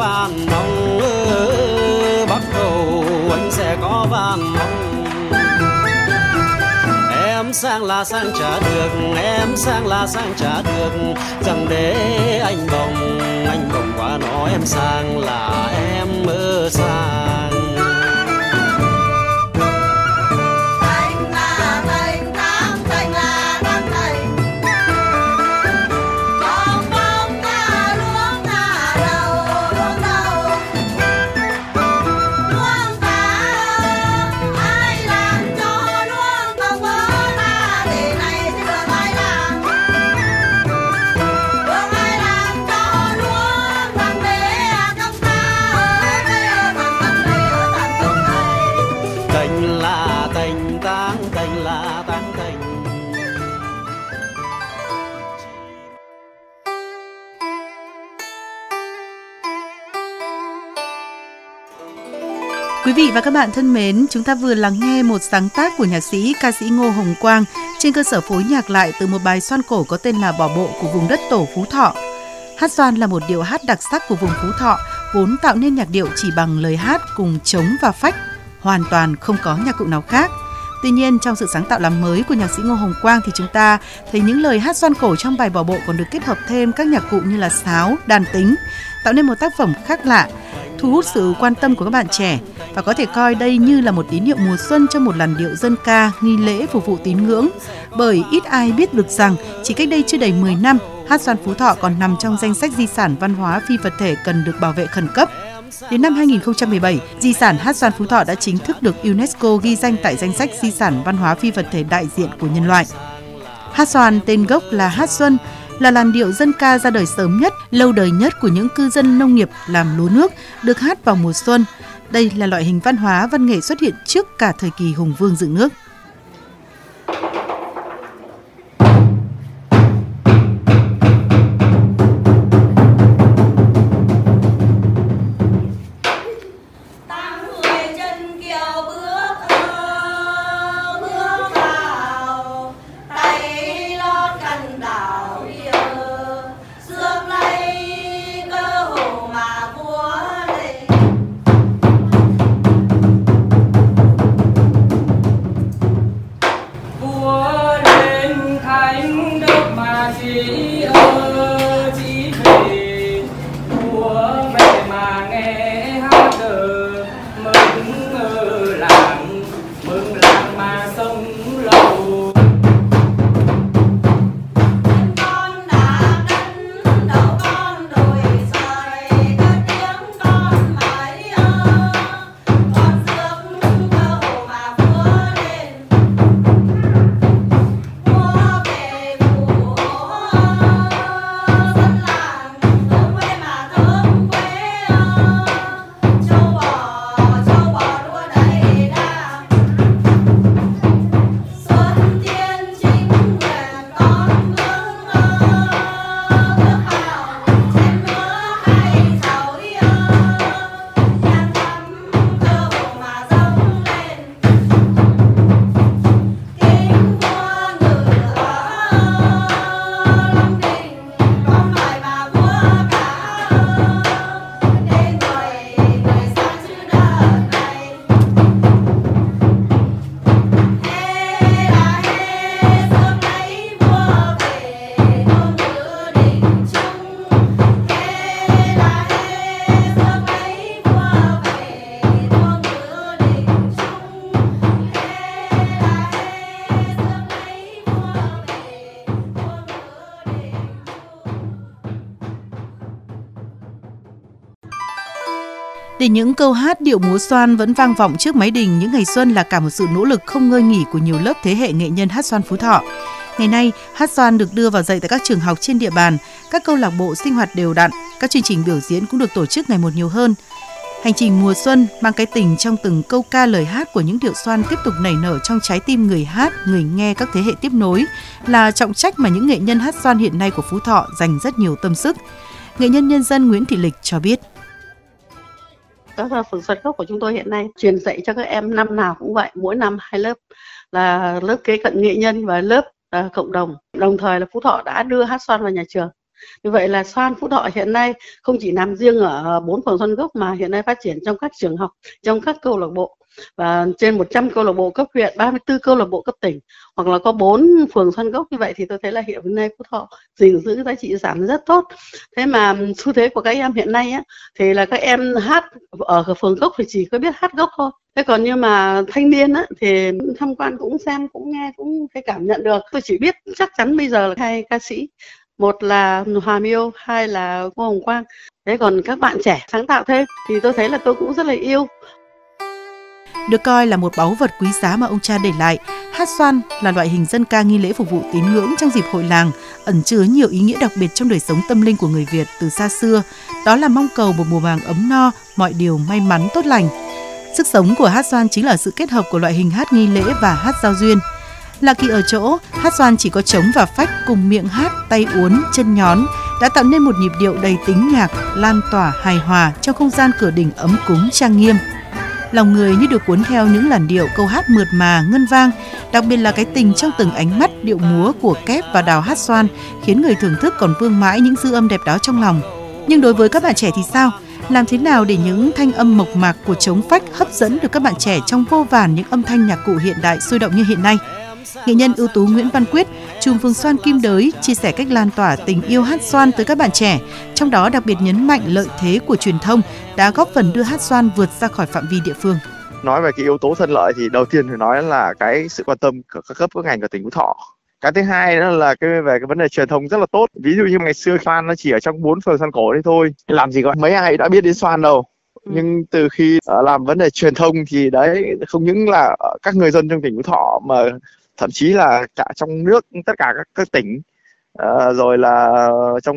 vàng mong, bắt đầu anh sẽ có vàng mong. Em sang là sang trả được, em sang là sang trả được, rằng để anh bồng quá nó em sang là em mơ sang. Quý vị và các bạn thân mến, chúng ta vừa lắng nghe một sáng tác của nhạc sĩ ca sĩ Ngô Hồng Quang trên cơ sở phối nhạc lại từ một bài xoan cổ có tên là Bỏ Bộ của vùng đất tổ Phú Thọ. Hát xoan là một điệu hát đặc sắc của vùng Phú Thọ, vốn tạo nên nhạc điệu chỉ bằng lời hát cùng trống và phách, hoàn toàn không có nhạc cụ nào khác. Tuy nhiên, trong sự sáng tạo làm mới của nhạc sĩ Ngô Hồng Quang thì chúng ta thấy những lời hát xoan cổ trong bài Bỏ Bộ còn được kết hợp thêm các nhạc cụ như là sáo, đàn tính, tạo nên một tác phẩm khác lạ, thu hút sự quan tâm của các bạn trẻ, và có thể coi đây như là một tín hiệu mùa xuân cho một làn điệu dân ca nghi lễ phục vụ tín ngưỡng. Bởi ít ai biết được rằng chỉ cách đây chưa đầy 10 năm, hát xoan Phú Thọ còn nằm trong danh sách di sản văn hóa phi vật thể cần được bảo vệ khẩn cấp. Đến năm 2017, di sản hát xoan Phú Thọ đã chính thức được UNESCO ghi danh tại danh sách di sản văn hóa phi vật thể đại diện của nhân loại. Hát xoan tên gốc là hát xuân, là làn điệu dân ca ra đời sớm nhất, lâu đời nhất của những cư dân nông nghiệp làm lúa nước, được hát vào mùa xuân. Đây là loại hình văn hóa văn nghệ xuất hiện trước cả thời kỳ Hùng Vương dựng nước. Để những câu hát điệu múa xoan vẫn vang vọng trước máy đình những ngày xuân là cả một sự nỗ lực không ngơi nghỉ của nhiều lớp thế hệ nghệ nhân hát xoan Phú Thọ. Ngày nay, hát xoan được đưa vào dạy tại các trường học trên địa bàn, các câu lạc bộ sinh hoạt đều đặn, các chương trình biểu diễn cũng được tổ chức ngày một nhiều hơn. Hành trình mùa xuân mang cái tình trong từng câu ca lời hát của những điệu xoan tiếp tục nảy nở trong trái tim người hát, người nghe các thế hệ tiếp nối là trọng trách mà những nghệ nhân hát xoan hiện nay của Phú Thọ dành rất nhiều tâm sức. Nghệ nhân nhân dân Nguyễn Thị Lịch cho biết. Các phường Xuân Cốc của chúng tôi hiện nay truyền dạy cho các em năm nào cũng vậy, mỗi năm 2 lớp là lớp kế cận nghệ nhân và lớp cộng đồng. Đồng thời là Phú Thọ đã đưa hát xoan vào nhà trường Như vậy là Xoan Phú Thọ hiện nay không chỉ nằm riêng ở 4 phường Xuân Gốc mà hiện nay phát triển trong các trường học, trong các câu lạc bộ, và trên 100 câu lạc bộ cấp huyện, 34 câu lạc bộ cấp tỉnh, hoặc là có 4 phường Xoan Gốc. Như vậy thì tôi thấy là hiện nay Phú Thọ gìn giữ giá trị giảm rất tốt. Thế mà xu thế của các em hiện nay á, thì là các em hát ở phường gốc thì chỉ có biết hát gốc thôi. Thế còn như mà thanh niên á, thì tham quan cũng xem, cũng nghe, cũng thấy cảm nhận được. Tôi chỉ biết chắc chắn bây giờ là 2 ca sĩ, một là Hòa Miêu, 2 là Ngô Hồng Quang. Thế còn các bạn trẻ sáng tạo thêm thì tôi thấy là tôi cũng rất là yêu. Được coi là một báu vật quý giá mà ông cha để lại, hát xoan là loại hình dân ca nghi lễ phục vụ tín ngưỡng trong dịp hội làng, ẩn chứa nhiều ý nghĩa đặc biệt trong đời sống tâm linh của người Việt từ xa xưa. Đó là mong cầu một mùa màng ấm no, mọi điều may mắn tốt lành. Sức sống của hát xoan chính là sự kết hợp của loại hình hát nghi lễ và hát giao duyên. Lạ kỳ ở chỗ, hát xoan chỉ có trống và phách cùng miệng hát, tay uốn, chân nhón đã tạo nên một nhịp điệu đầy tính nhạc, lan tỏa hài hòa trong không gian cửa đình ấm cúng trang nghiêm. Lòng người như được cuốn theo những làn điệu câu hát mượt mà, ngân vang, đặc biệt là cái tình trong từng ánh mắt, điệu múa của kép và đào hát xoan khiến người thưởng thức còn vương mãi những dư âm đẹp đó trong lòng. Nhưng đối với các bạn trẻ thì sao? Làm thế nào để những thanh âm mộc mạc của trống phách hấp dẫn được các bạn trẻ trong vô vàn những âm thanh nhạc cụ hiện đại sôi động như hiện nay? Nghệ nhân ưu tú Nguyễn Văn Quyết, Trùng Phường Xoan Kim Đới chia sẻ cách lan tỏa tình yêu hát xoan tới các bạn trẻ, trong đó đặc biệt nhấn mạnh lợi thế của truyền thông đã góp phần đưa hát xoan vượt ra khỏi phạm vi địa phương. Nói về cái yếu tố thuận lợi thì đầu tiên phải nói là cái sự quan tâm của các cấp các ngành của tỉnh Phú Thọ. Cái thứ hai đó là về cái vấn đề truyền thông rất là tốt. Ví dụ như ngày xưa xoan nó chỉ ở trong 4 phường xoan cổ đấy thôi, làm gì có mấy ai đã biết đến xoan đâu. Nhưng từ khi làm vấn đề truyền thông thì đấy, không những là các người dân trong tỉnh Phú Thọ mà thậm chí là cả trong nước, tất cả các tỉnh, rồi là trong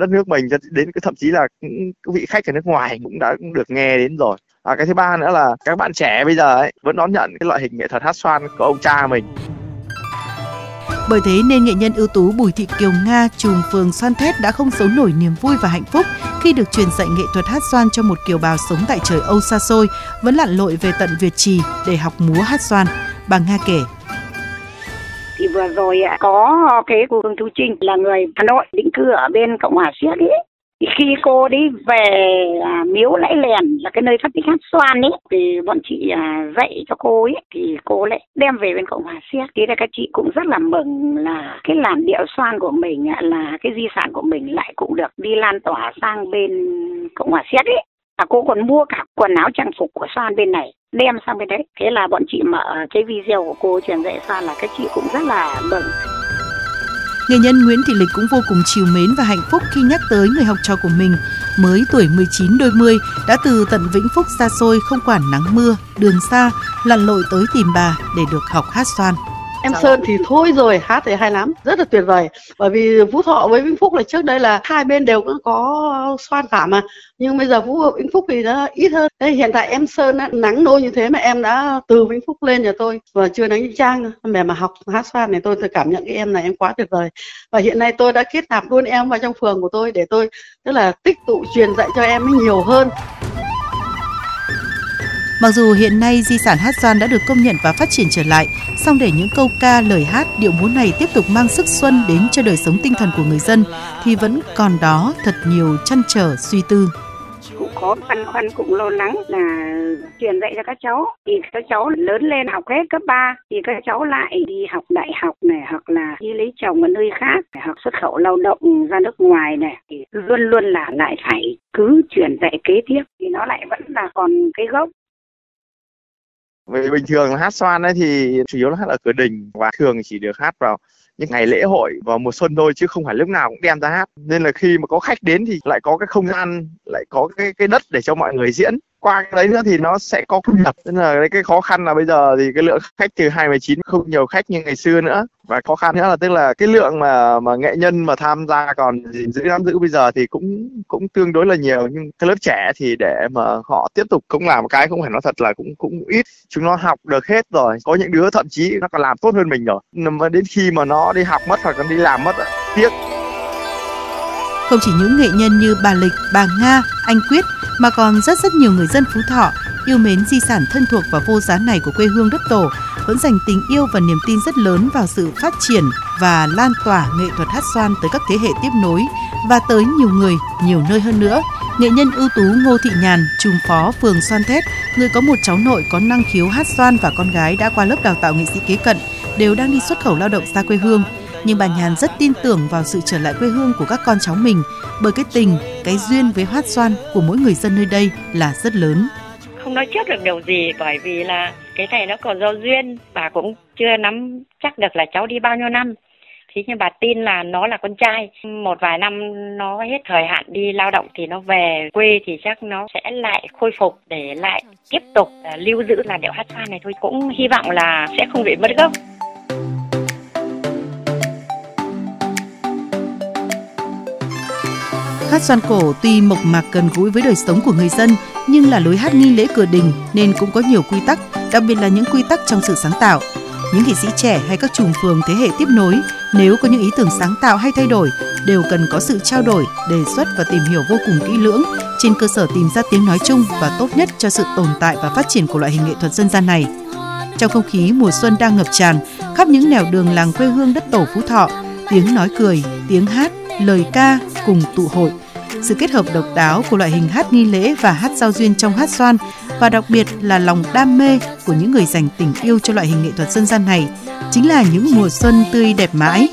đất nước mình, đến thậm chí là các vị khách ở nước ngoài cũng đã được nghe đến rồi. Cái thứ ba nữa là các bạn trẻ bây giờ ấy, vẫn đón nhận cái loại hình nghệ thuật hát xoan của ông cha mình. Bởi thế nên nghệ nhân ưu tú Bùi Thị Kiều Nga, Trùng Phường Xoan Thét đã không giấu nổi niềm vui và hạnh phúc khi được truyền dạy nghệ thuật hát xoan cho một kiều bào sống tại trời Âu xa xôi, vẫn lặn lội về tận Việt Trì để học múa hát xoan. Bà Nga kể. Thì vừa rồi có cái cô Hương Thu Trinh là người Hà Nội định cư ở bên Cộng Hòa Séc ấy. Thì khi cô đi về Miếu Lãi Lèn là cái nơi phát tích hát xoan ấy, thì bọn chị dạy cho cô ấy, thì cô lại đem về bên Cộng Hòa Séc. Thế là các chị cũng rất là mừng là cái làn điệu xoan của mình, là cái di sản của mình lại cũng được đi lan tỏa sang bên Cộng Hòa Séc ấy. Và cô còn mua cả quần áo trang phục của xoan bên này, đem sang bên đấy. Thế là bọn chị mở cái video của cô truyền dạy xoan là các chị cũng rất là mừng. Nghệ nhân Nguyễn Thị Lịch cũng vô cùng trìu mến và hạnh phúc khi nhắc tới người học trò của mình, mới tuổi 19 đôi mươi, đã từ tận Vĩnh Phúc xa xôi không quản nắng mưa, đường xa, lặn lội tới tìm bà để được học hát xoan. Em Sơn thì thôi rồi, hát thì hay lắm, rất là tuyệt vời. Bởi vì Phú Thọ với Vĩnh Phúc là trước đây là hai bên đều có xoan cả mà. Nhưng bây giờ Vĩnh Phúc thì đã ít hơn. Thế hiện tại em Sơn đã nắng nôi như thế mà em đã từ Vĩnh Phúc lên nhà tôi. Và chưa đánh trang mà học hát xoan này, tôi cảm nhận cái em này em quá tuyệt vời. Và hiện nay tôi đã kết nạp luôn em vào trong phường của tôi để tôi tức là tích tụ truyền dạy cho em nhiều hơn. Mặc dù hiện nay di sản hát xoan đã được công nhận và phát triển trở lại, song để những câu ca, lời hát, điệu múa này tiếp tục mang sức xuân đến cho đời sống tinh thần của người dân thì vẫn còn đó thật nhiều trăn trở, suy tư. Cũng có băn khoăn, cũng lo lắng là truyền dạy cho các cháu, thì các cháu lớn lên học hết cấp 3 thì các cháu lại đi học đại học này, hoặc là đi lấy chồng ở nơi khác, hoặc xuất khẩu lao động ra nước ngoài này, thì luôn luôn là lại phải cứ truyền dạy kế tiếp thì nó lại vẫn là còn cái gốc. Vì bình thường hát xoan ấy thì chủ yếu là hát ở cửa đình và thường chỉ được hát vào những ngày lễ hội vào mùa xuân thôi, chứ không phải lúc nào cũng đem ra hát. Nên là khi mà có khách đến thì lại có cái không gian, lại có cái đất để cho mọi người diễn. Qua cái đấy nữa thì nó sẽ có thu nhập. Nên là cái khó khăn là bây giờ thì cái lượng khách từ 2019 không nhiều khách như ngày xưa nữa. Và khó khăn nữa là tức là cái lượng mà nghệ nhân mà tham gia còn gìn giữ bây giờ thì cũng tương đối là nhiều. Nhưng cái lớp trẻ thì để mà họ tiếp tục cũng làm cái không phải nói thật là cũng ít. Chúng nó học được hết rồi. Có những đứa thậm chí nó còn làm tốt hơn mình rồi. Mà đến khi mà nó đi học mất hoặc nó đi làm mất, tiếc. Không chỉ những nghệ nhân như bà Lịch, bà Nga, anh Quyết mà còn rất nhiều người dân Phú Thọ yêu mến di sản thân thuộc và vô giá này của quê hương đất tổ. vẫn dành tình yêu và niềm tin rất lớn vào sự phát triển và lan tỏa nghệ thuật hát xoan tới các thế hệ tiếp nối và tới nhiều người, nhiều nơi hơn nữa. Nghệ nhân ưu tú Ngô Thị Nhàn, trùm phó phường Xoan Thét, người có một cháu nội có năng khiếu hát xoan và con gái đã qua lớp đào tạo nghệ sĩ kế cận, đều đang đi xuất khẩu lao động xa quê hương. Nhưng bà Nhàn rất tin tưởng vào sự trở lại quê hương của các con cháu mình, bởi cái tình, cái duyên với hát xoan của mỗi người dân nơi đây là rất lớn. Không nói trước được điều gì, bởi vì là cái này nó còn do duyên, bà cũng chưa nắm chắc được là cháu đi bao nhiêu năm. Thế nhưng bà tin là nó là con trai, một vài năm nó hết thời hạn đi lao động thì nó về quê thì chắc nó sẽ lại khôi phục để lại tiếp tục lưu giữ làn điệu hát xoan này thôi. Cũng hy vọng là sẽ không bị mất gốc. Hát xoan cổ tuy mộc mạc gần gũi với đời sống của người dân nhưng là lối hát nghi lễ cửa đình nên cũng có nhiều quy tắc, đặc biệt là những quy tắc trong sự sáng tạo. Những nghệ sĩ trẻ hay các trùm phường thế hệ tiếp nối nếu có những ý tưởng sáng tạo hay thay đổi đều cần có sự trao đổi, đề xuất và tìm hiểu vô cùng kỹ lưỡng, trên cơ sở tìm ra tiếng nói chung và tốt nhất cho sự tồn tại và phát triển của loại hình nghệ thuật dân gian này. Trong không khí mùa xuân đang ngập tràn khắp những nẻo đường làng quê hương đất tổ Phú Thọ, tiếng nói cười, tiếng hát, lời ca cùng tụ hội. Sự kết hợp độc đáo của loại hình hát nghi lễ và hát giao duyên trong hát xoan và đặc biệt là lòng đam mê của những người dành tình yêu cho loại hình nghệ thuật dân gian này chính là những mùa xuân tươi đẹp mãi.